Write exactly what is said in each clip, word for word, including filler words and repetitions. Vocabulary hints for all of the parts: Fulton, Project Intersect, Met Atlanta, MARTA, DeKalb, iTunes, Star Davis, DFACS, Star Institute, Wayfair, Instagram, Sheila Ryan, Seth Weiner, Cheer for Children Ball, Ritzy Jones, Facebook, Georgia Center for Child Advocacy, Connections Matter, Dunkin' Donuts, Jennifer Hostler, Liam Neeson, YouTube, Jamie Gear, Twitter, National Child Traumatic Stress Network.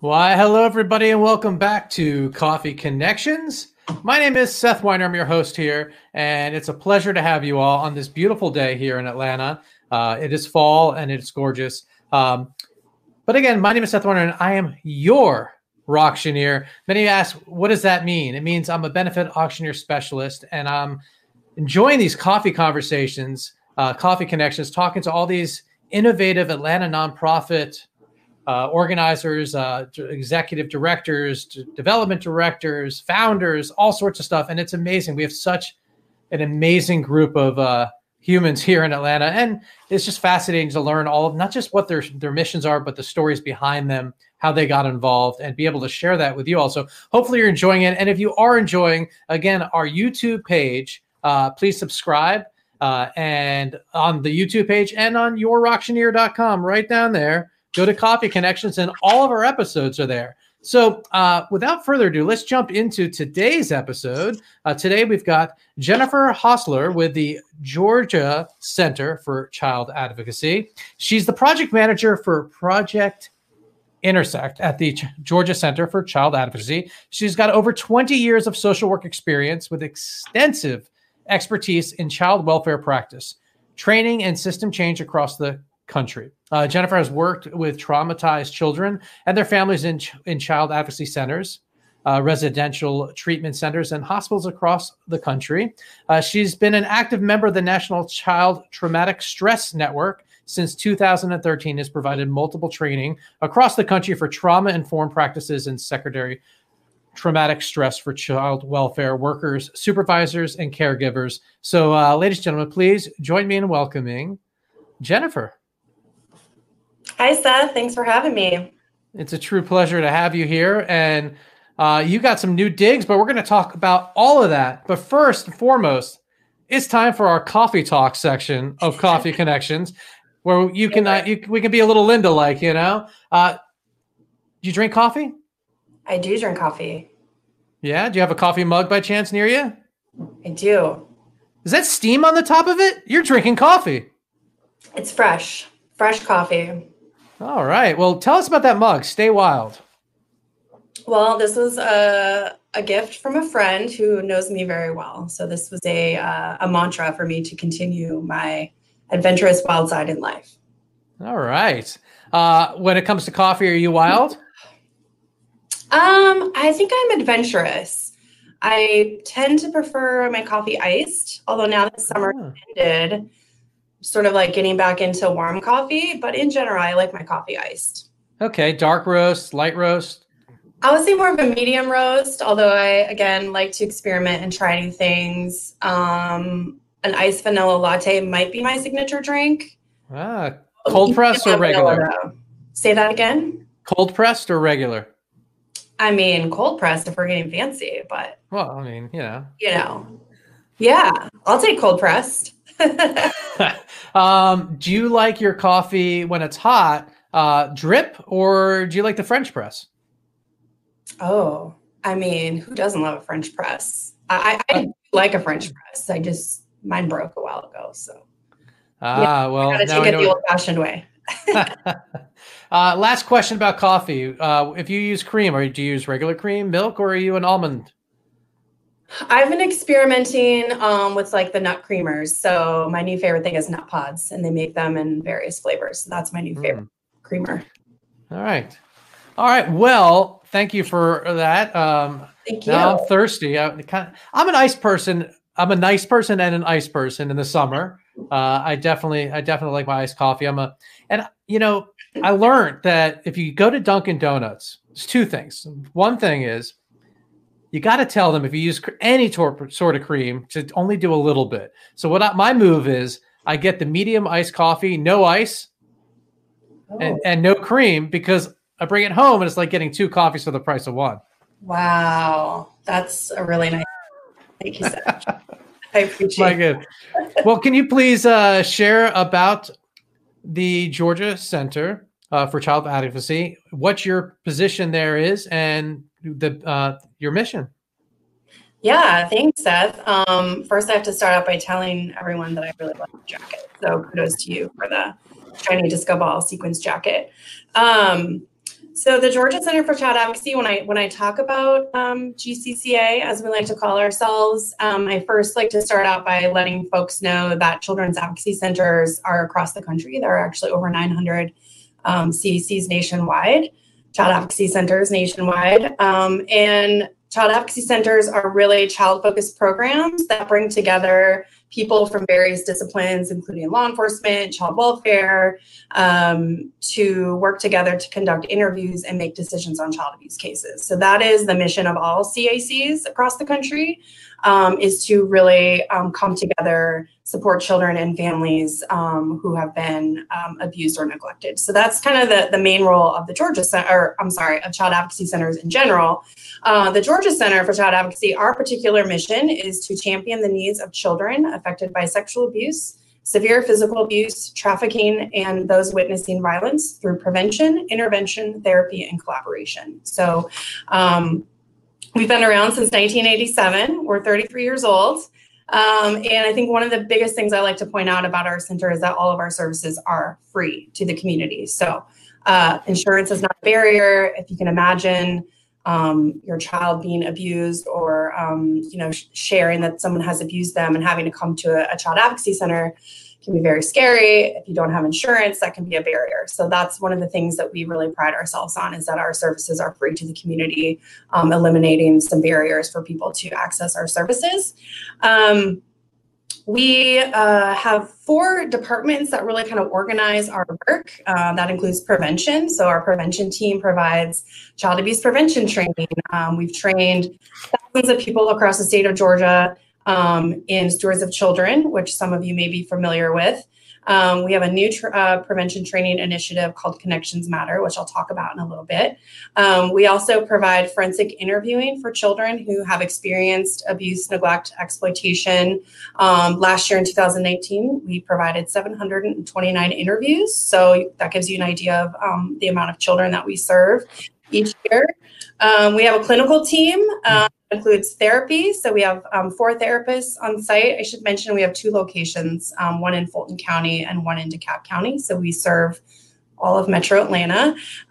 Why, hello, everybody, and welcome back to Coffee Connections. My name is Seth Weiner. I'm your host here, and it's a pleasure to have you all on this beautiful day here in Atlanta. Uh, it is fall, and it's gorgeous. Um, but again, my name is Seth Weiner, and I am your auctioneer. Many ask, what does that mean? It means I'm a benefit auctioneer specialist, and I'm enjoying these coffee conversations, uh, Coffee Connections, talking to all these innovative Atlanta nonprofit Uh, organizers, uh, executive directors, development directors, founders, all sorts of stuff. And it's amazing. We have such an amazing group of uh, humans here in Atlanta. And it's just fascinating to learn all of not just what their, their missions are, but the stories behind them, how they got involved, and be able to share that with you all. So hopefully you're enjoying it. And if you are enjoying, again, our YouTube page, uh, please subscribe. Uh, and on the YouTube page and on your auctioneer dot com, right down there, go to Coffee Connections, and all of our episodes are there. So uh, without further ado, let's jump into today's episode. Uh, today, we've got Jennifer Hostler with the Georgia Center for Child Advocacy. She's the project manager for Project Intersect at the Ch- Georgia Center for Child Advocacy. She's got over twenty years of social work experience with extensive expertise in child welfare practice, training, and system change across the country. Uh, Jennifer has worked with traumatized children and their families in ch- in child advocacy centers, uh, residential treatment centers, and hospitals across the country. Uh, she's been an active member of the National Child Traumatic Stress Network since two thousand thirteen, has provided multiple training across the country for trauma-informed practices and secondary traumatic stress for child welfare workers, supervisors, and caregivers. So, uh, ladies and gentlemen, please join me in welcoming Jennifer. Hi, Seth. Thanks for having me. It's a true pleasure to have you here. And uh, you got some new digs, but we're going to talk about all of that. But first and foremost, it's time for our coffee talk section of Coffee Connections, where you can uh, you, we can be a little Linda-like, you know? Uh, do you drink coffee? I do drink coffee. Yeah? Do you have a coffee mug by chance near you? I do. Is that steam on the top of it? You're drinking coffee. It's fresh. Fresh coffee. All right. Well, tell us about that mug. Stay wild. Well, this was a, a gift from a friend who knows me very well. So this was a, uh, a mantra for me to continue my adventurous wild side in life. All right. Uh, when it comes to coffee, are you wild? Um, I think I'm adventurous. I tend to prefer my coffee iced, although now that summer oh. ended, sort of like getting back into warm coffee, but in general, I like my coffee iced. Okay. Dark roast, light roast. I would say more of a medium roast, although I, again, like to experiment and try new things. Um, an iced vanilla latte might be my signature drink. Ah, cold pressed or regular? Vanilla. Say that again. Cold pressed or regular? I mean, cold pressed if we're getting fancy, but. Well, I mean, you know. You know. Yeah. I'll take cold pressed. um, do you like your coffee when it's hot, uh, drip, or do you like the French press? Oh, I mean, who doesn't love a French press? I, I, I like a French press. I just, mine broke a while ago. So ah, yeah, well, I gotta take it the old fashioned way. uh, last question about coffee. Uh, if you use cream, or do you use regular cream, milk, or are you an almond I've been experimenting um, with like the nut creamers. So my new favorite thing is nut pods, and they make them in various flavors. So that's my new favorite mm. creamer. All right. All right. Well, thank you for that. Um, thank you. Now I'm thirsty. I, kind of, I'm an ice person. I'm a nice person and an ice person in the summer. Uh, I definitely, I definitely like my iced coffee. I'm a, and you know, I learned that if you go to Dunkin' Donuts, it's two things. One thing is, you got to tell them if you use any tor- sort of cream to only do a little bit. So what I, my move is, I get the medium iced coffee, no ice, oh. and, and no cream, because I bring it home and it's like getting two coffees for the price of one. Wow, that's a really nice. Thank you so much. I appreciate My it. Good. Well, can you please uh, share about the Georgia Center uh, for Child Advocacy, what your position there is, and the uh, your mission? Yeah, thanks, Seth. Um, first, I have to start out by telling everyone that I really love the jacket. So kudos to you for the shiny disco ball sequence jacket. Um, So the Georgia Center for Child Advocacy, when I when I talk about um, G C C A, as we like to call ourselves, um, I first like to start out by letting folks know that children's advocacy centers are across the country. There are actually over nine hundred um, C A Cs nationwide, child advocacy centers nationwide. Um, and child advocacy centers are really child-focused programs that bring together people from various disciplines, including law enforcement, child welfare, um, to work together to conduct interviews and make decisions on child abuse cases. So that is the mission of all C A Cs across the country, um, is to really um, come together, support children and families um, who have been um, abused or neglected. So that's kind of the, the main role of the Georgia Center, or I'm sorry, of child advocacy centers in general. Uh, the Georgia Center for Child Advocacy, our particular mission is to champion the needs of children affected by sexual abuse, severe physical abuse, trafficking, and those witnessing violence through prevention, intervention, therapy, and collaboration. So um, we've been around since nineteen eighty-seven. We're thirty-three years old. Um, and I think one of the biggest things I like to point out about our center is that all of our services are free to the community. So uh, insurance is not a barrier. If you can imagine Um, your child being abused, or um, you know, sh- sharing that someone has abused them, and having to come to a, a child advocacy center can be very scary. If you don't have insurance, that can be a barrier. So that's one of the things that we really pride ourselves on, is that our services are free to the community, um, eliminating some barriers for people to access our services. Um, We uh, have four departments that really kind of organize our work. Uh, that includes prevention. So our prevention team provides child abuse prevention training. Um, we've trained thousands of people across the state of Georgia um, in Stewards of Children, which some of you may be familiar with. Um, we have a new tra- uh, prevention training initiative called Connections Matter, which I'll talk about in a little bit. Um, we also provide forensic interviewing for children who have experienced abuse, neglect, exploitation. Um, last year in two thousand nineteen, we provided seven hundred twenty-nine interviews. So that gives you an idea of um, the amount of children that we serve each year. Um, we have a clinical team. Um, includes therapy. So we have um, four therapists on site. I should mention we have two locations, um, one in Fulton County and one in DeKalb County. So we serve all of Metro Atlanta.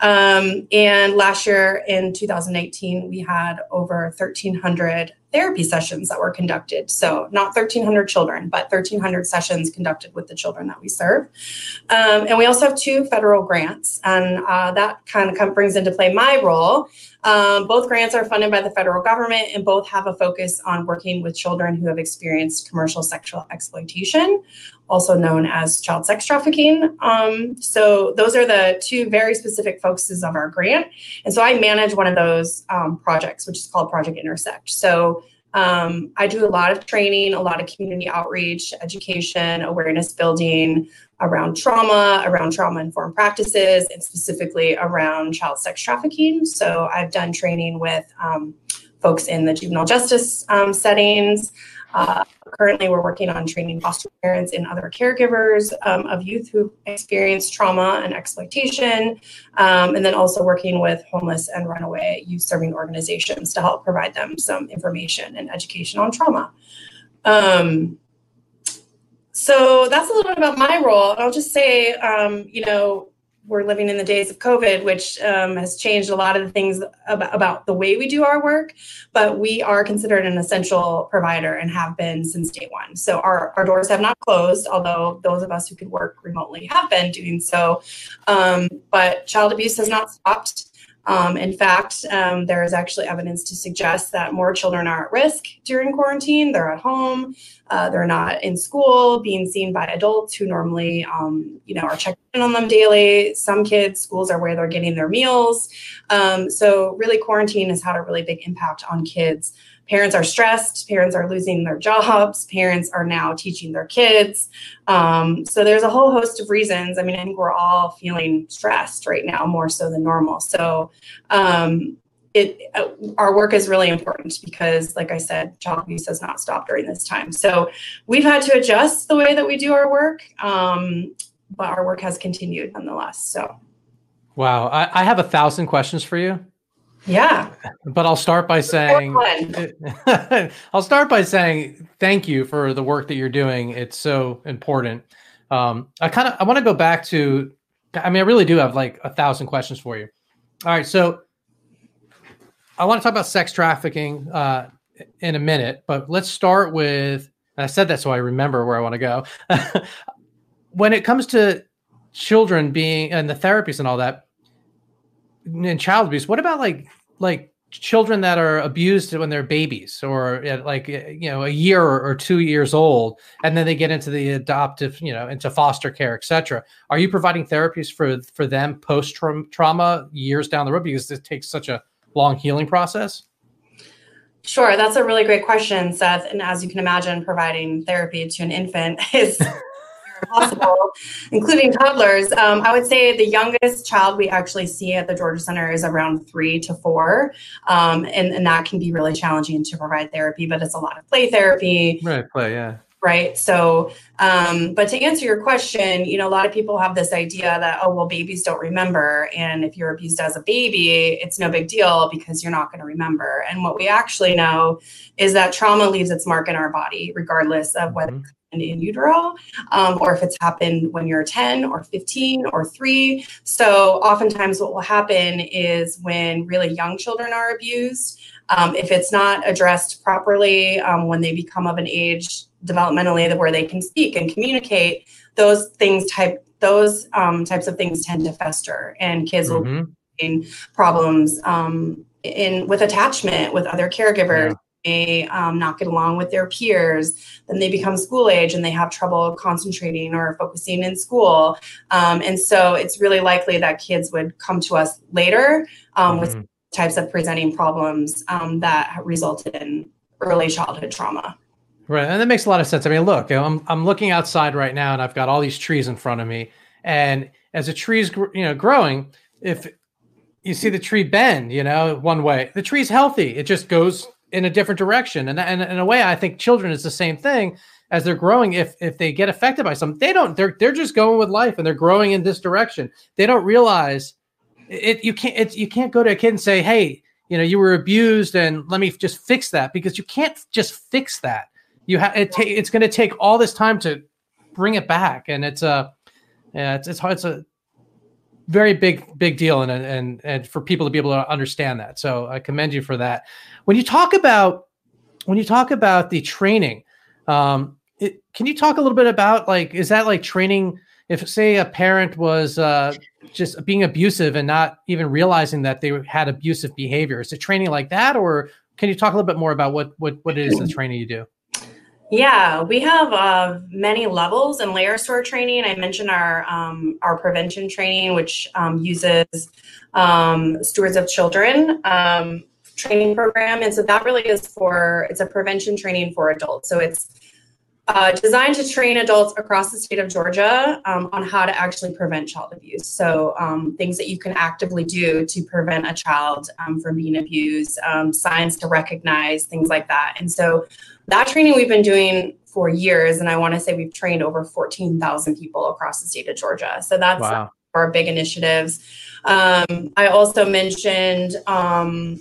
Um, and last year in two thousand eighteen, we had over thirteen hundred therapy sessions that were conducted. So not thirteen hundred children, but thirteen hundred sessions conducted with the children that we serve. Um, and we also have two federal grants, and uh, that kind of, kind of brings into play my role. Um, both grants are funded by the federal government, and both have a focus on working with children who have experienced commercial sexual exploitation, also known as child sex trafficking. Um, so those are the two very specific focuses of our grant. And so I manage one of those um, projects, which is called Project Intersect. So um, I do a lot of training, a lot of community outreach, education, awareness building around trauma, around trauma-informed practices, and specifically around child sex trafficking. So I've done training with um, folks in the juvenile justice um, settings. Uh, currently, we're working on training foster parents and other caregivers um, of youth who experience trauma and exploitation, um, and then also working with homeless and runaway youth serving organizations to help provide them some information and education on trauma. Um, so that's a little bit about my role. And I'll just say, um, you know, we're living in the days of COVID, which um, has changed a lot of the things about, about the way we do our work, but we are considered an essential provider and have been since day one. So our, our doors have not closed, although those of us who could work remotely have been doing so. Um, but child abuse has not stopped. Um, in fact, um, there is actually evidence to suggest that more children are at risk during quarantine. They're at home, uh, they're not in school, being seen by adults who normally, um, you know, are checking in on them daily. Some kids, schools are where they're getting their meals. Um, so really, quarantine has had a really big impact on kids. Parents are stressed, parents are losing their jobs, parents are now teaching their kids. Um, so there's a whole host of reasons. I mean, I think we're all feeling stressed right now, more so than normal. So um, it, uh, our work is really important because, like I said, child abuse has not stopped during this time. So we've had to adjust the way that we do our work, um, but our work has continued nonetheless, so. Wow, I, I have a thousand questions for you. Yeah, but I'll start by saying I'll start by saying thank you for the work that you're doing. It's so important. Um, I kind of I want to go back to. I mean, I really do have like a thousand questions for you. All right, so I want to talk about sex trafficking uh, in a minute, but let's start with. And I said that so I remember where I want to go. When it comes to children being and the therapies and all that. And child abuse. What about like like children that are abused when they're babies, or like you know a year or two years old, and then they get into the adoptive, you know, into foster care, et cetera. Are you providing therapies for for them post trauma years down the road because it takes such a long healing process? Sure, that's a really great question, Seth. And as you can imagine, providing therapy to an infant is. possible, including toddlers. Um, I would say the youngest child we actually see at the Georgia Center is around three to four. Um, and, and that can be really challenging to provide therapy, but it's a lot of play therapy. Right, play, yeah. Right. So, um, but to answer your question, you know, a lot of people have this idea that, oh, well, babies don't remember. And if you're abused as a baby, it's no big deal because you're not going to remember. And what we actually know is that trauma leaves its mark in our body, regardless of whether mm-hmm. in utero, um, or if it's happened when you're ten or fifteen or three. So oftentimes what will happen is when really young children are abused, um, if it's not addressed properly, um, when they become of an age developmentally where they can speak and communicate, those things type, those um, types of things tend to fester, and kids mm-hmm. will be having problems um, in with attachment with other caregivers. Yeah. They um, not get along with their peers, then they become school age and they have trouble concentrating or focusing in school. Um, and so it's really likely that kids would come to us later um, mm-hmm. with types of presenting problems um, that resulted in early childhood trauma. Right. And that makes a lot of sense. I mean, look, I'm, I'm looking outside right now and I've got all these trees in front of me. And as a tree's you know, growing, if you see the tree bend, you know, one way, the tree's healthy. It just goes in a different direction. And, and in a way, I think children is the same thing as they're growing. If, if they get affected by something, they don't, they're, they're just going with life and they're growing in this direction. They don't realize it. You can't, it's, you can't go to a kid and say, hey, you know, you were abused and let me just fix that, because you can't just fix that. You have, it ta- it's going to take all this time to bring it back. And it's a, yeah, it's, it's hard. It's a very big, big deal. And, and, and for people to be able to understand that. So I commend you for that. When you talk about, when you talk about the training, um, it, can you talk a little bit about like, is that like training, if say a parent was uh, just being abusive and not even realizing that they had abusive behavior, is it training like that? Or can you talk a little bit more about what, what, what it is the training you do? Yeah, we have uh, many levels and layers to our training. I mentioned our um, our prevention training, which um, uses um, Stewards of Children um, training program. And so that really is for, it's a prevention training for adults. So it's uh, designed to train adults across the state of Georgia um, on how to actually prevent child abuse. So um, things that you can actively do to prevent a child um, from being abused, um, signs to recognize, things like that. And so that training we've been doing for years, and I want to say we've trained over fourteen thousand people across the state of Georgia. So that's wow. one of our big initiatives. Um, I also mentioned um,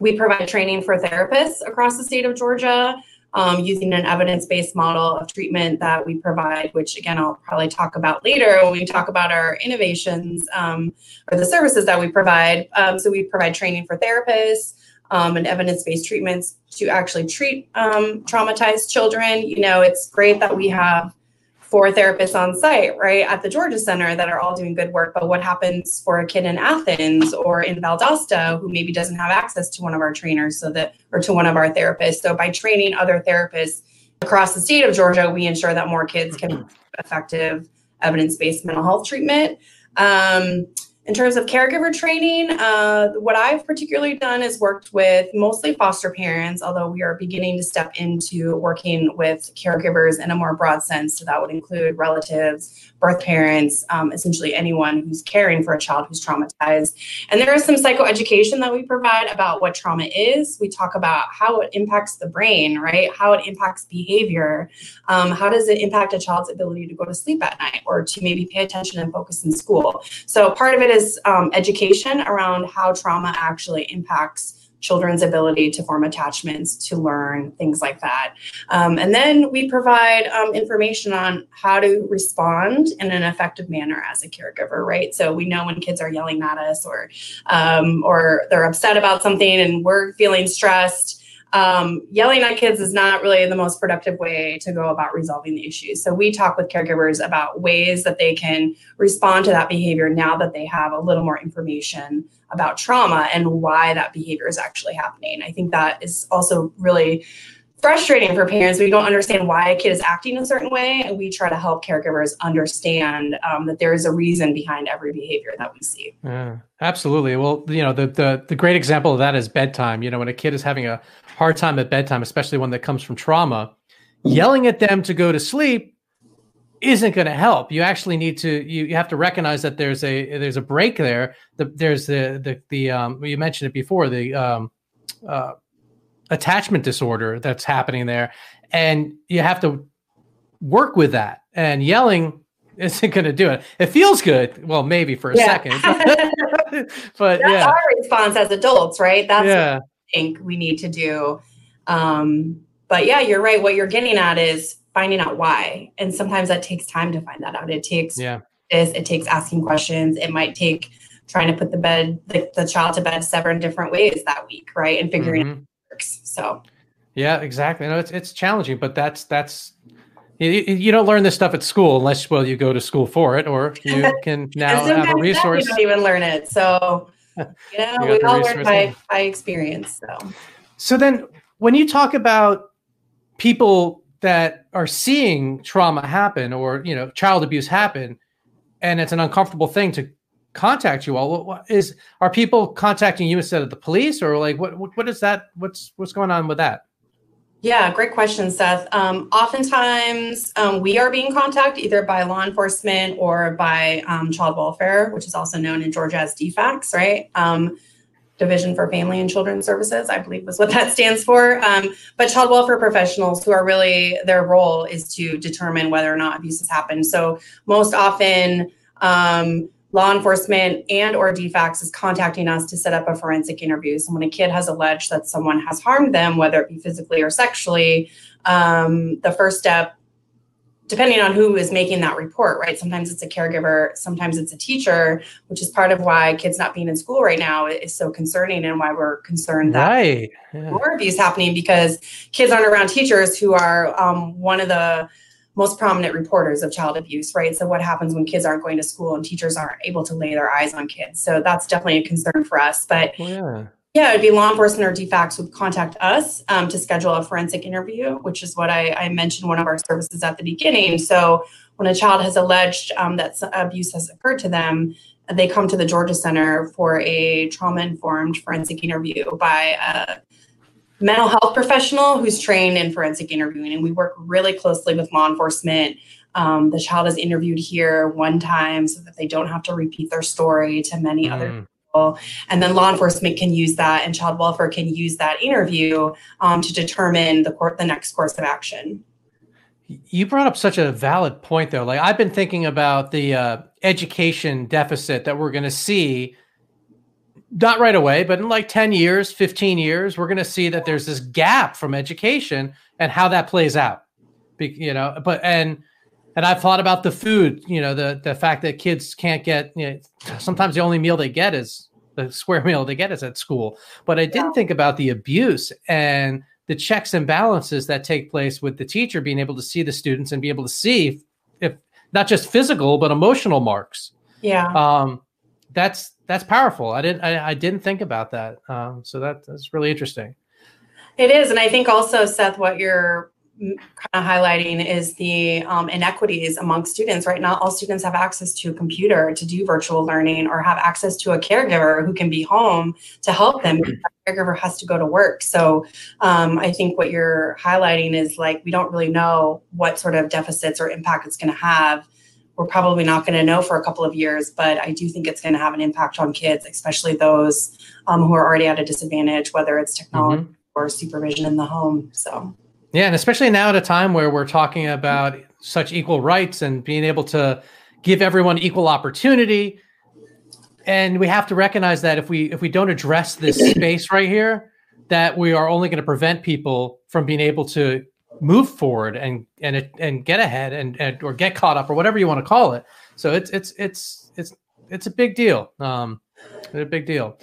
we provide training for therapists across the state of Georgia. um, using an evidence-based model of treatment that we provide, which again, I'll probably talk about later when we talk about our innovations um, or the services that we provide. Um, so we provide training for therapists um, and evidence-based treatments to actually treat um, traumatized children. You know, it's great that we have four therapists on site, right, at the Georgia Center that are all doing good work, but what happens for a kid in Athens or in Valdosta who maybe doesn't have access to one of our trainers so that, or to one of our therapists? So by training other therapists across the state of Georgia, we ensure that more kids can have effective evidence-based mental health treatment. Um, in terms of caregiver training, uh, what I've particularly done is worked with mostly foster parents, although we are beginning to step into working with caregivers in a more broad sense. So that would include relatives, birth parents, um, essentially anyone who's caring for a child who's traumatized. And there is some psychoeducation that we provide about what trauma is. We talk about how it impacts the brain, right? How it impacts behavior. Um, how does it impact a child's ability to go to sleep at night or to maybe pay attention and focus in school? So part of it is Um, education around how trauma actually impacts children's ability to form attachments, to learn, things like that. Um, and then we provide um, information on how to respond in an effective manner as a caregiver, right? So we know when kids are yelling at us or, um, or they're upset about something and we're feeling stressed. Um, yelling at kids is not really the most productive way to go about resolving the issue. So we talk with caregivers about ways that they can respond to that behavior now that they have a little more information about trauma and why that behavior is actually happening. I think that is also really frustrating for parents. We don't understand why a kid is acting a certain way, and we try to help caregivers understand um, that there is a reason behind every behavior that we see. Yeah, absolutely. Well, you know, the, the the great example of that is bedtime. You know, when a kid is having a hard time at bedtime, especially one that comes from trauma, yelling at them to go to sleep isn't going to help. You actually need to, you, you have to recognize that there's a there's a break there. The, there's the the the um you mentioned it before, the um uh attachment disorder that's happening there. And you have to work with that, and yelling isn't going to do it. It feels good. Well, maybe for a yeah. second, but, but that's yeah. our response as adults, right? That's yeah. what I think we need to do. Um, but yeah, you're right. What you're getting at is finding out why. And sometimes that takes time to find that out. It takes yeah. this, it takes asking questions. It might take trying to put the bed, the, the child to bed seven different ways that week. Right. And figuring mm-hmm. out So, yeah, exactly. No, it's it's challenging, but that's that's you, you don't learn this stuff at school unless well you go to school for it, or you can now have a resource. You don't even learn it, so you know you we all learn by by experience. So, so then when you talk about people that are seeing trauma happen, or you know child abuse happen, and it's an uncomfortable thing to contact you all, what is, are people contacting you instead of the police, or like what what is that, what's what's going on with that? Yeah, great question, Seth. Um, oftentimes um, we are being contacted either by law enforcement or by um, child welfare, which is also known in Georgia as D FACS, right? Um, Division for Family and Children's Services, I believe is what that stands for. Um, but child welfare professionals who are really, their role is to determine whether or not abuse has happened. So most often, um, law enforcement and or D FACS is contacting us to set up a forensic interview. So when a kid has alleged that someone has harmed them, whether it be physically or sexually, um, the first step, depending on who is making that report, right? Sometimes it's a caregiver, sometimes it's a teacher, which is part of why kids not being in school right now is so concerning, and why we're concerned that right. yeah. more abuse happening, because kids aren't around teachers who are um, one of the most prominent reporters of child abuse, right? So what happens when kids aren't going to school and teachers aren't able to lay their eyes on kids? So that's definitely a concern for us. But yeah, yeah it'd be law enforcement or D FACS would contact us um, to schedule a forensic interview, which is what I, I mentioned, one of our services at the beginning. So when a child has alleged um, that abuse has occurred to them, they come to the Georgia Center for a trauma-informed forensic interview by a mental health professional who's trained in forensic interviewing. And we work really closely with law enforcement. Um, the child is interviewed here one time so that they don't have to repeat their story to many mm. other people. And then law enforcement can use that, and child welfare can use that interview um, to determine the court, the next course of action. You brought up such a valid point though. Like I've been thinking about the uh, education deficit that we're going to see not right away, but in like ten years, fifteen years, we're going to see that there's this gap from education and how that plays out, Be, you know, but, and, and I've thought about the food, you know, the, the fact that kids can't get, you know, sometimes the only meal they get is the square meal they get is at school. But I didn't think about the abuse and the checks and balances that take place with the teacher being able to see the students and be able to see if, if not just physical, but emotional marks. Yeah. Um, that's, that's powerful. I didn't, I, I didn't think about that. Um, so that, that's really interesting. It is. And I think also, Seth, what you're kind of highlighting is the um, inequities among students, right? Not all students have access to a computer to do virtual learning or have access to a caregiver who can be home to help them. The caregiver has to go to work. So um, I think what you're highlighting is like, we don't really know what sort of deficits or impact it's going to have. We're probably not going to know for a couple of years, but I do think it's going to have an impact on kids, especially those um, who are already at a disadvantage, whether it's technology mm-hmm. or supervision in the home. So, yeah, and especially now at a time where we're talking about mm-hmm. such equal rights and being able to give everyone equal opportunity, and we have to recognize that if we if we don't address this space right here, that we are only going to prevent people from being able to move forward and and and get ahead and, and or get caught up or whatever you want to call it. So it's it's it's it's it's a big deal. Um, it's a big deal.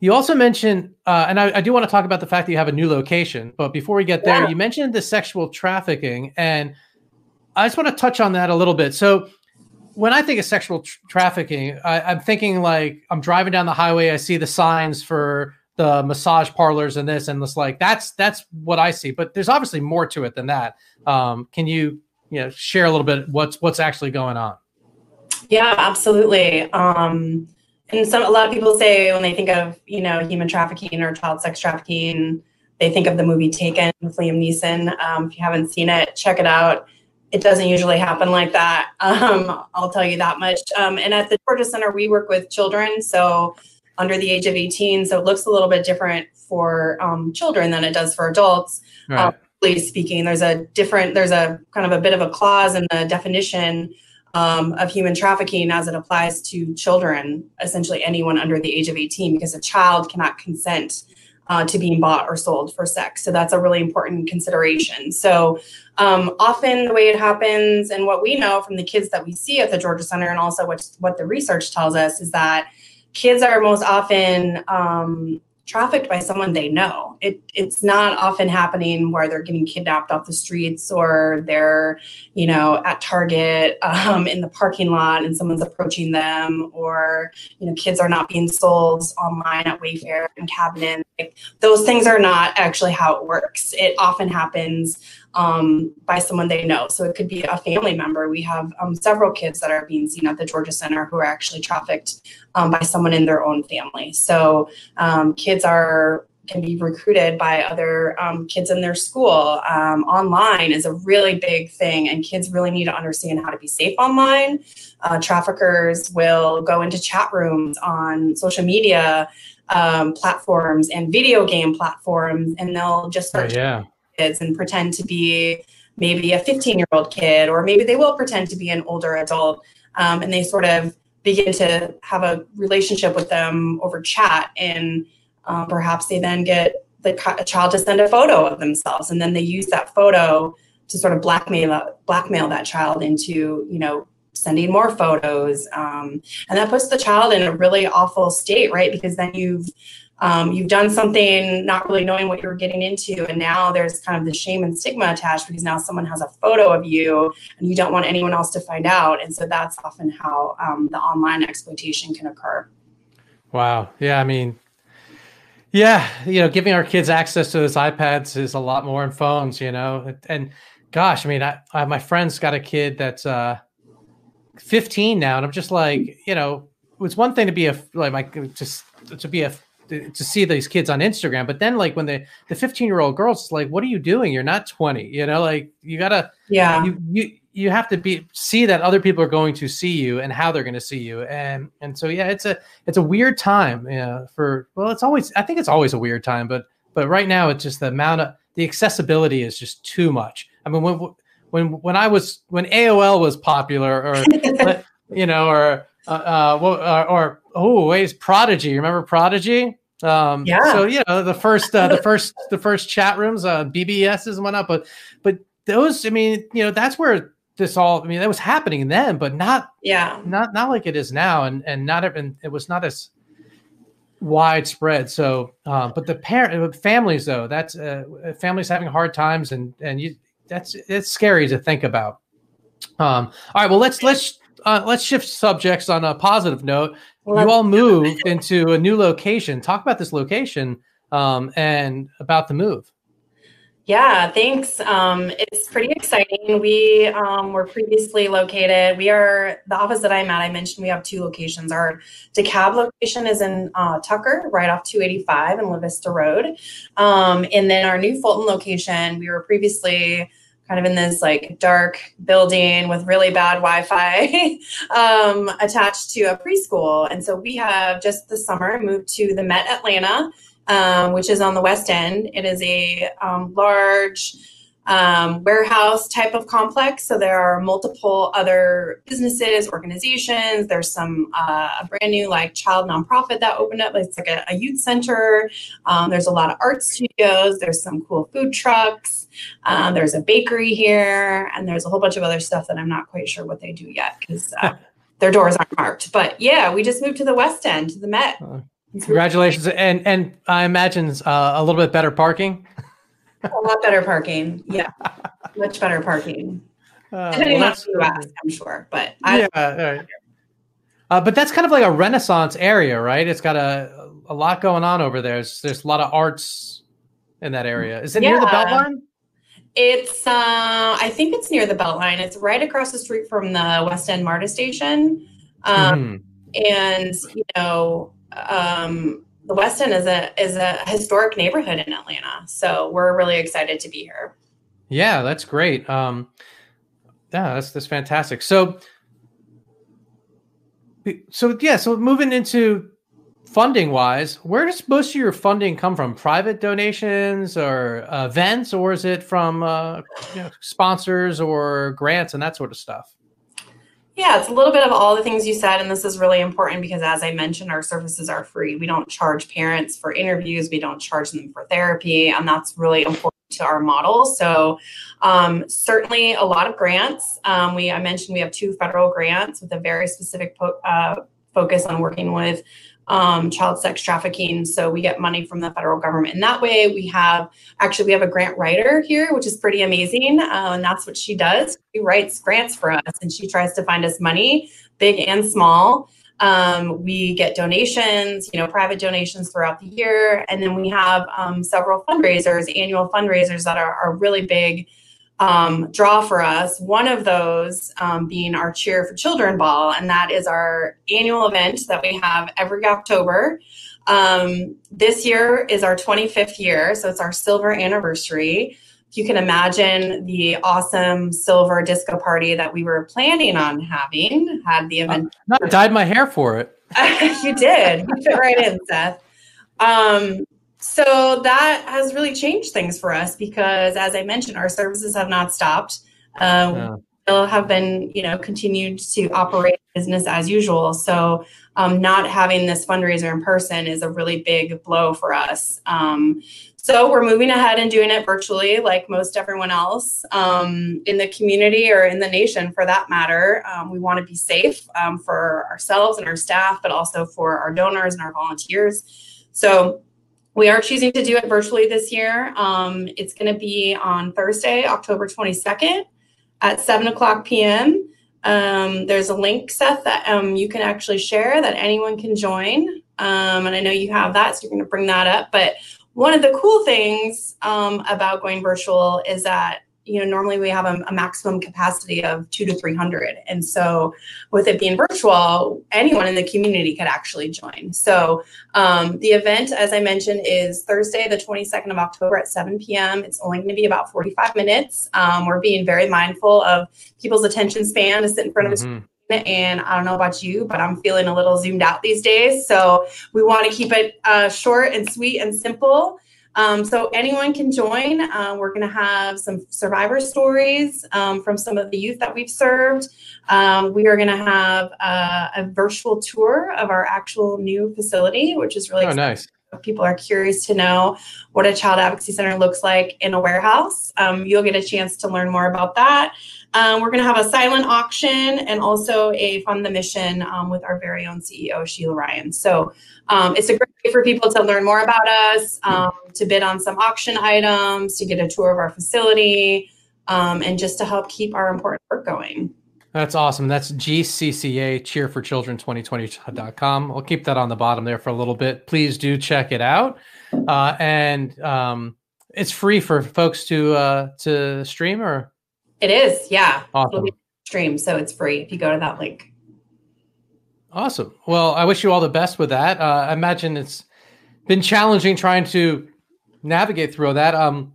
You also mentioned, uh, and I, I do want to talk about the fact that you have a new location. But before we get there, yeah. you mentioned the sexual trafficking, and I just want to touch on that a little bit. So when I think of sexual tra- trafficking, I, I'm thinking like I'm driving down the highway, I see the signs for the massage parlors and this and this, like that's, that's what I see, but there's obviously more to it than that. Um, can you, you know, share a little bit what's, what's actually going on? Yeah, absolutely. Um, and some, a lot of people say when they think of, you know, human trafficking or child sex trafficking, they think of the movie Taken with Liam Neeson. Um, if you haven't seen it, check it out. It doesn't usually happen like that. Um, I'll tell you that much. Um, and at the Georgia Center, we work with children. So under the age of eighteen. So it looks a little bit different for um, children than it does for adults. Right. Um, speaking, there's a different, there's a kind of a bit of a clause in the definition um, of human trafficking as it applies to children, essentially anyone under the age of eighteen, because a child cannot consent uh, to being bought or sold for sex. So that's a really important consideration. So um, often the way it happens and what we know from the kids that we see at the Georgia Center and also what, what the research tells us is that kids are most often um, trafficked by someone they know. It, it's not often happening where they're getting kidnapped off the streets or they're, you know, at Target um, in the parking lot and someone's approaching them, or, you know, kids are not being sold online at Wayfair and Cabinet. Like, those things are not actually how it works. It often happens um, by someone they know. So it could be a family member. We have um, several kids that are being seen at the Georgia Center who are actually trafficked um, by someone in their own family. So um, kids are can be recruited by other um, kids in their school. Um, online is a really big thing, and kids really need to understand how to be safe online. Uh, traffickers will go into chat rooms on social media um, platforms and video game platforms, and they'll just start oh, yeah. kids and pretend to be maybe a fifteen-year-old kid, or maybe they will pretend to be an older adult, um, and they sort of begin to have a relationship with them over chat. And Uh, perhaps they then get the co- child to send a photo of themselves, and then they use that photo to sort of blackmail blackmail that child into, you know, sending more photos, um, and that puts the child in a really awful state, right? Because then you've um, you've done something not really knowing what you're getting into, and now there's kind of the shame and stigma attached because now someone has a photo of you, and you don't want anyone else to find out, and so that's often how um, the online exploitation can occur. Wow. Yeah. I mean. Yeah, you know, giving our kids access to those iPads is a lot more, and phones, you know. And gosh, I mean, I, I my friend's got a kid that's uh, fifteen now, and I'm just like, you know, it's one thing to be a like, like just to be a to see these kids on Instagram, but then like when the the fifteen year old girl's like, what are you doing? You're not twenty, you know. Like you gotta, yeah, you you you have to be see that other people are going to see you and how they're going to see you. And, and so, yeah, it's a, it's a weird time, you know, for, well, it's always, I think it's always a weird time, but, but right now it's just the amount of the accessibility is just too much. I mean, when, when, when I was, when A O L was popular or, you know, or, uh, uh, or, or oh, wait, it's Prodigy. Remember Prodigy? Um, yeah. So, you know, the first, uh, the first, the first chat rooms, uh, B B Ss and whatnot, but, but those, I mean, you know, that's where this all, I mean, that was happening then, but not, yeah, not, not like it is now. And, and not even, it was not as widespread. So, um, but the parent families though, that's, uh, families having hard times and, and you, that's, it's scary to think about. Um, all right, well, let's, let's, uh, let's shift subjects on a positive note. You all moved into a new location. Talk about this location um, and about the move. Yeah, thanks. Um, it's pretty exciting. We um, were previously located. We are, the office that I'm at, I mentioned we have two locations. Our DeKalb location is in uh, Tucker, right off two eighty-five and La Vista Road. Um, and then our new Fulton location, we were previously kind of in this like dark building with really bad Wi-Fi um, attached to a preschool. And so we have just this summer moved to the Met Atlanta, um, which is on the West End. It is a um, large um, warehouse type of complex. So there are multiple other businesses, organizations. There's some, uh, a brand new like child nonprofit that opened up. It's like a, a youth center. Um, there's a lot of art studios. There's some cool food trucks. Um, there's a bakery here and there's a whole bunch of other stuff that I'm not quite sure what they do yet because uh, their doors aren't marked. But yeah, we just moved to the West End, to the Met. Uh, congratulations. And, and I imagine uh, a little bit better parking. A lot better parking. Yeah. Much better parking. Uh, Depending well, on who you ask, I'm sure. But I yeah, all right. uh, But that's kind of like a Renaissance area, right? It's got a a lot going on over there. There's, there's a lot of arts in that area. Is it yeah. near the Beltline? It's, uh, I think it's near the Beltline. It's right across the street from the West End MARTA station. Um, mm. And, you know, um, the West End is a is a historic neighborhood in Atlanta, so we're really excited to be here. Yeah, that's great. Um, yeah, that's that's fantastic. So, so yeah, so moving into funding wise, where does most of your funding come from? Private donations or events, or is it from uh, you know, sponsors or grants and that sort of stuff? Yeah, it's a little bit of all the things you said, and this is really important because, as I mentioned, our services are free. We don't charge parents for interviews. We don't charge them for therapy, and that's really important to our model. So um, certainly a lot of grants. Um, we I mentioned we have two federal grants with a very specific po- uh, focus on working with um, child sex trafficking. So we get money from the federal government. And that way we have, actually, we have a grant writer here, which is pretty amazing. Uh, and that's what she does. She writes grants for us and she tries to find us money, big and small. Um, we get donations, you know, private donations throughout the year. And then we have, um, several fundraisers, annual fundraisers that are, are really big, um, draw for us. One of those um, being our Cheer for Children Ball, and that is our annual event that we have every October. Um, this year is our twenty-fifth year, so it's our silver anniversary. If you can imagine the awesome silver disco party that we were planning on having, had the event. I dyed my hair for it. You did. You fit right in, Seth. Um, So that has really changed things for us because, as I mentioned, our services have not stopped. Uh, yeah. We still have been, you know, continued to operate business as usual. So um, not having this fundraiser in person is a really big blow for us. Um, so we're moving ahead and doing it virtually like most everyone else um, in the community or in the nation for that matter. Um, we want to be safe um, for ourselves and our staff, but also for our donors and our volunteers. So we are choosing to do it virtually this year. Um, it's going to be on Thursday, October twenty-second at seven o'clock p.m. Um, there's a link, Seth, that um, you can actually share that anyone can join. Um, and I know you have that, so you're going to bring that up. But one of the cool things um, about going virtual is that, you know, normally we have a, a maximum capacity of two to three hundred. And so with it being virtual, anyone in the community could actually join. So um, the event, as I mentioned, is Thursday, the twenty-second of October at seven p.m. It's only going to be about forty-five minutes. Um, we're being very mindful of people's attention span to sit in front mm-hmm. of a screen. And I don't know about you, but I'm feeling a little zoomed out these days. So we want to keep it uh, short and sweet and simple. Um, so anyone can join. Uh, we're going to have some survivor stories um, from some of the youth that we've served. Um, we are going to have uh, a virtual tour of our actual new facility, which is really oh, nice. People are curious to know what a child advocacy center looks like in a warehouse. Um, you'll get a chance to learn more about that. Um, we're going to have a silent auction and also a Fund the Mission um, with our very own C E O, Sheila Ryan. So um, it's a great way for people to learn more about us, um, to bid on some auction items, to get a tour of our facility, um, and just to help keep our important work going. That's awesome. That's G C C A, Cheer for Children twenty twenty dot com. I'll keep that on the bottom there for a little bit. Please do check it out. Uh, and um, it's free for folks to uh, to stream, or? It is, yeah. Awesome. It'll be streamed, so it's free if you go to that link. Awesome. Well, I wish you all the best with that. Uh, I imagine it's been challenging trying to navigate through that. Um,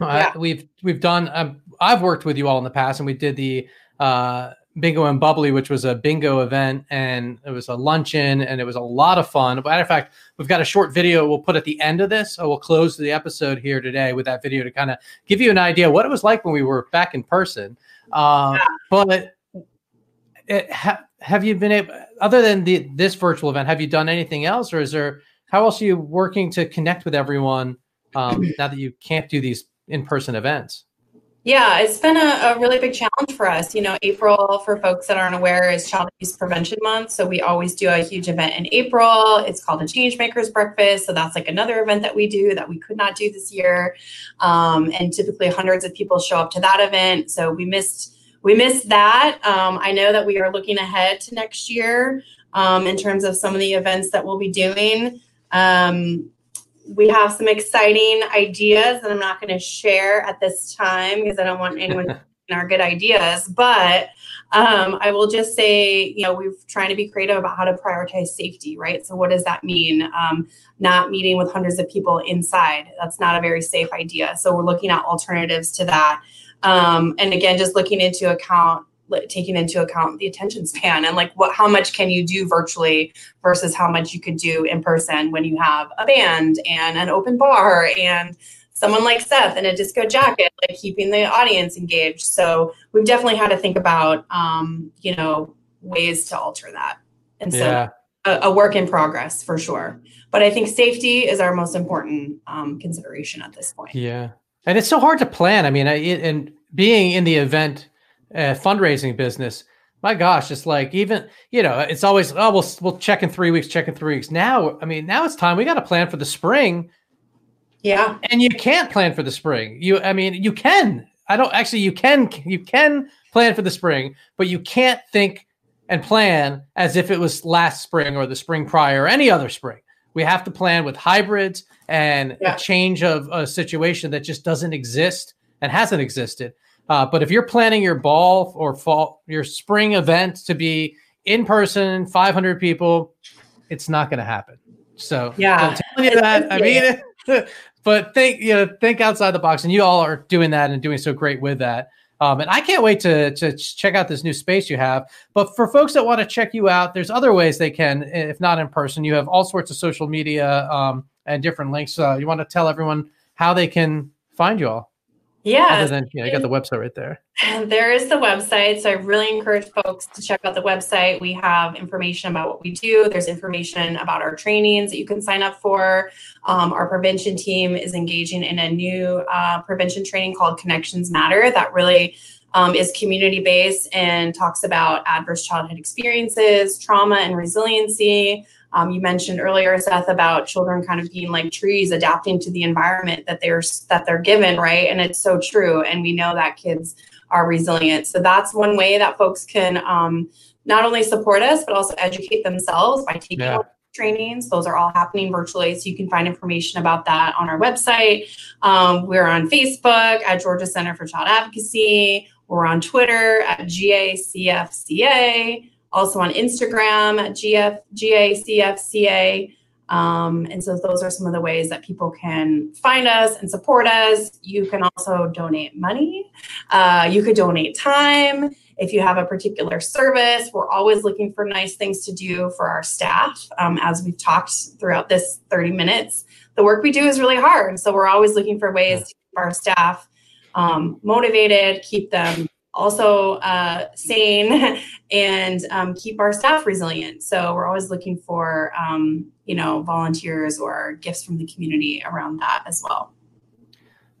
yeah. uh, we've we've done. Um, I've worked with you all in the past, and we did the uh, Bingo and Bubbly, which was a bingo event, and it was a luncheon, and it was a lot of fun. Matter of fact, we've got a short video we'll put at the end of this. So we'll close the episode here today with that video to kind of give you an idea what it was like when we were back in person. Uh, yeah. But it, it, ha, have you been able, other than the, this virtual event, have you done anything else, or is there, how else are you working to connect with everyone um, now that you can't do these in-person events? Yeah, it's been a, a really big challenge for us. You know, April, for folks that aren't aware, is Child Abuse Prevention Month. So we always do a huge event in April. It's called the Changemakers Breakfast. So that's like another event that we do that we could not do this year. Um, and typically hundreds of people show up to that event. So we missed we missed that. Um, I know that we are looking ahead to next year um, in terms of some of the events that we'll be doing. Um, We have some exciting ideas that I'm not going to share at this time because I don't want anyone to get our good ideas. But um, I will just say, you know, we're trying to be creative about how to prioritize safety, right? So what does that mean? Um, not meeting with hundreds of people inside. That's not a very safe idea. So we're looking at alternatives to that. Um, and again, just looking into account, taking into account the attention span and like what, how much can you do virtually versus how much you could do in person when you have a band and an open bar and someone like Seth in a disco jacket, like keeping the audience engaged. So we've definitely had to think about, um, you know, ways to alter that. And so yeah. a, a work in progress for sure. But I think safety is our most important um, consideration at this point. Yeah. And it's so hard to plan. I mean, I, it, and being in the event Uh, fundraising business, my gosh, it's like, even, you know, it's always, oh, we'll, we'll check in three weeks, check in three weeks. Now, I mean, now it's time. We got to plan for the spring. Yeah. And you can't plan for the spring. You, I mean, you can, I don't actually, you can, you can plan for the spring, but you can't think and plan as if it was last spring or the spring prior or any other spring. We have to plan with hybrids and yeah. a change of a situation that just doesn't exist and hasn't existed. Uh, but if you're planning your ball or fall, your spring event to be in person, five hundred people, it's not going to happen. So yeah, I'm telling you that. I mean, it, but think, you know, think outside the box, and you all are doing that and doing so great with that. Um, and I can't wait to to check out this new space you have. But for folks that want to check you out, there's other ways they can, if not in person. You have all sorts of social media um, and different links. Uh, you want to tell everyone how they can find you all? Yeah. Other than, you know, you got the website right there. There is the website. So I really encourage folks to check out the website. We have information about what we do. There's information about our trainings that you can sign up for. Um, our prevention team is engaging in a new uh, prevention training called Connections Matter that really um, is community-based and talks about adverse childhood experiences, trauma, and resiliency. Um, you mentioned earlier, Seth, about children kind of being like trees, adapting to the environment that they're that they're given, right? And it's so true. And we know that kids are resilient. So that's one way that folks can um, not only support us, but also educate themselves by taking yeah. trainings. Those are all happening virtually. So you can find information about that on our website. Um, we're on Facebook at Georgia Center for Child Advocacy. We're on Twitter at G A C F C A. Also on Instagram at G A C F C A. Um, and so those are some of the ways that people can find us and support us. You can also donate money. Uh, you could donate time. If you have a particular service, we're always looking for nice things to do for our staff. Um, as we've talked throughout this thirty minutes, the work we do is really hard. So we're always looking for ways to keep our staff um, motivated, keep them also uh, sane, and um, keep our staff resilient. So we're always looking for, um, you know, volunteers or gifts from the community around that as well.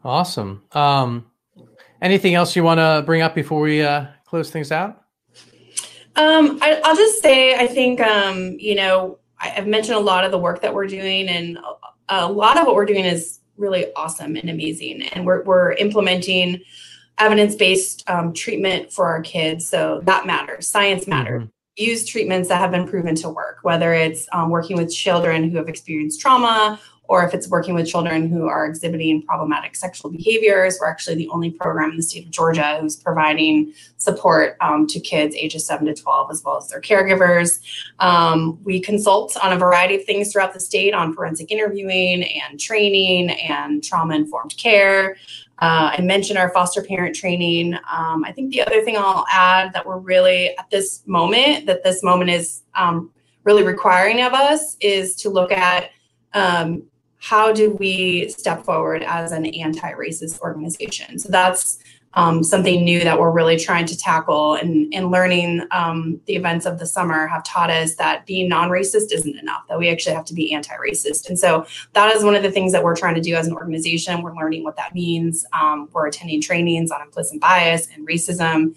Awesome. Um, anything else you want to bring up before we uh, close things out? Um, I, I'll just say, I think, um, you know, I, I've mentioned a lot of the work that we're doing, and a, a lot of what we're doing is really awesome and amazing. And we're, we're implementing evidence-based um, treatment for our kids. So that matters. Science matters. Mm-hmm. Use treatments that have been proven to work, whether it's um, working with children who have experienced trauma, or if it's working with children who are exhibiting problematic sexual behaviors. We're actually the only program in the state of Georgia who's providing support um, to kids ages seven to twelve, as well as their caregivers. Um, we consult on a variety of things throughout the state on forensic interviewing and training and trauma-informed care. Uh, I mentioned our foster parent training. Um, I think the other thing I'll add that we're really at this moment, that this moment is um, really requiring of us, is to look at um, how do we step forward as an anti-racist organization. So that's um, something new that we're really trying to tackle, and, and learning um, the events of the summer have taught us that being non-racist isn't enough, that we actually have to be anti-racist. And so that is one of the things that we're trying to do as an organization. We're learning what that means. Um, we're attending trainings on implicit bias and racism,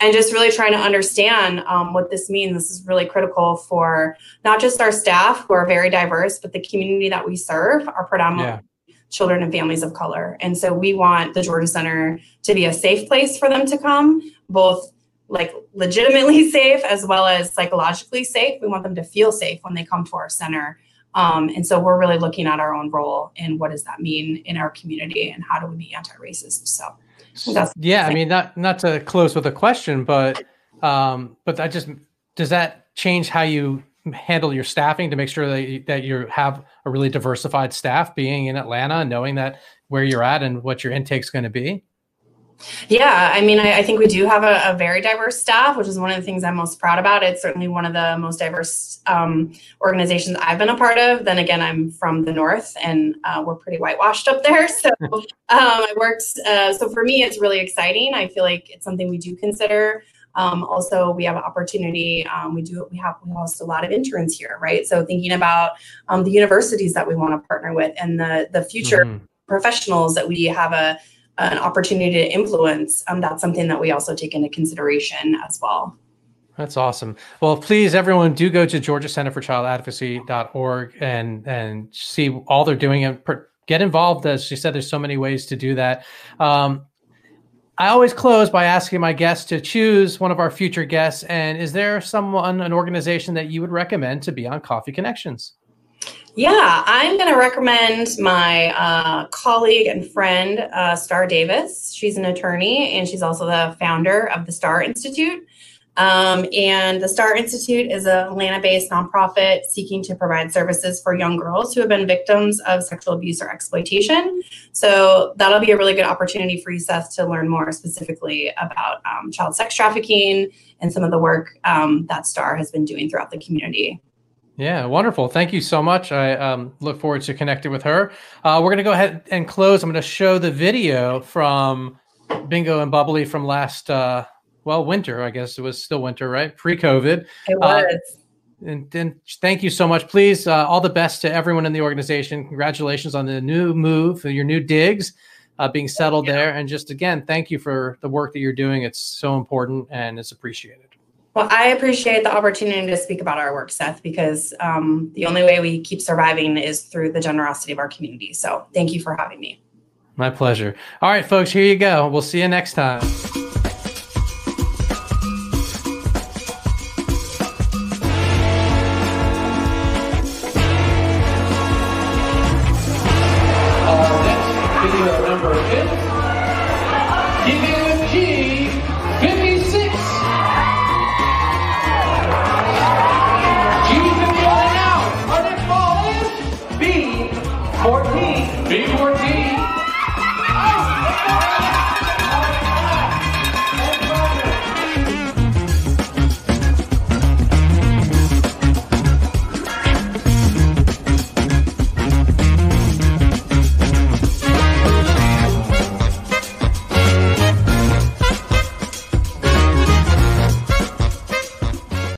and just really trying to understand um, what this means. This is really critical for not just our staff, who are very diverse, but the community that we serve are predominantly yeah. children and families of color. And so we want the Georgia Center to be a safe place for them to come, both like legitimately safe as well as psychologically safe. We want them to feel safe when they come to our center. Um, and so we're really looking at our own role and what does that mean in our community, and how do we be anti-racist? So. That's yeah, I mean, not not to close with a question, but um, but that just does that change how you handle your staffing to make sure that you, that you have a really diversified staff being in Atlanta and knowing that where you're at and what your intake's going to be? Yeah, I mean, I, I think we do have a, a very diverse staff, which is one of the things I'm most proud about. It's certainly one of the most diverse um, organizations I've been a part of. Then again, I'm from the North, and uh, we're pretty whitewashed up there. So um, I worked. Uh, so for me, it's really exciting. I feel like it's something we do consider. Um, also, we have an opportunity. Um, we do. We have. We host a lot of interns here, right? So thinking about um, the universities that we want to partner with, and the the future mm-hmm. professionals that we have a. an opportunity to influence. Um, that's something that we also take into consideration as well. That's awesome. Well, please, everyone, do go to georgia center for child advocacy dot org and, and see all they're doing and per, get involved. As she said, there's so many ways to do that. Um, I always close by asking my guests to choose one of our future guests. And is there someone, an organization that you would recommend to be on Coffee Connections? Yeah, I'm going to recommend my uh, colleague and friend, uh, Star Davis. She's an attorney, and she's also the founder of the Star Institute. Um, and the Star Institute is an Atlanta-based nonprofit seeking to provide services for young girls who have been victims of sexual abuse or exploitation. So that'll be a really good opportunity for you, Seth, to learn more specifically about um, child sex trafficking and some of the work um, that Star has been doing throughout the community. Yeah, wonderful. Thank you so much. I um, look forward to connecting with her. Uh, we're going to go ahead and close. I'm going to show the video from Bingo and Bubbly from last, uh, well, winter, I guess it was still winter, right? Pre-COVID. It was. Uh, and, and thank you so much. Please, uh, all the best to everyone in the organization. Congratulations on the new move, your new digs uh, being settled there. And just, again, thank you for the work that you're doing. It's so important, and it's appreciated. Well, I appreciate the opportunity to speak about our work, Seth, because um, the only way we keep surviving is through the generosity of our community. So thank you for having me. My pleasure. All right, folks, here you go. We'll see you next time.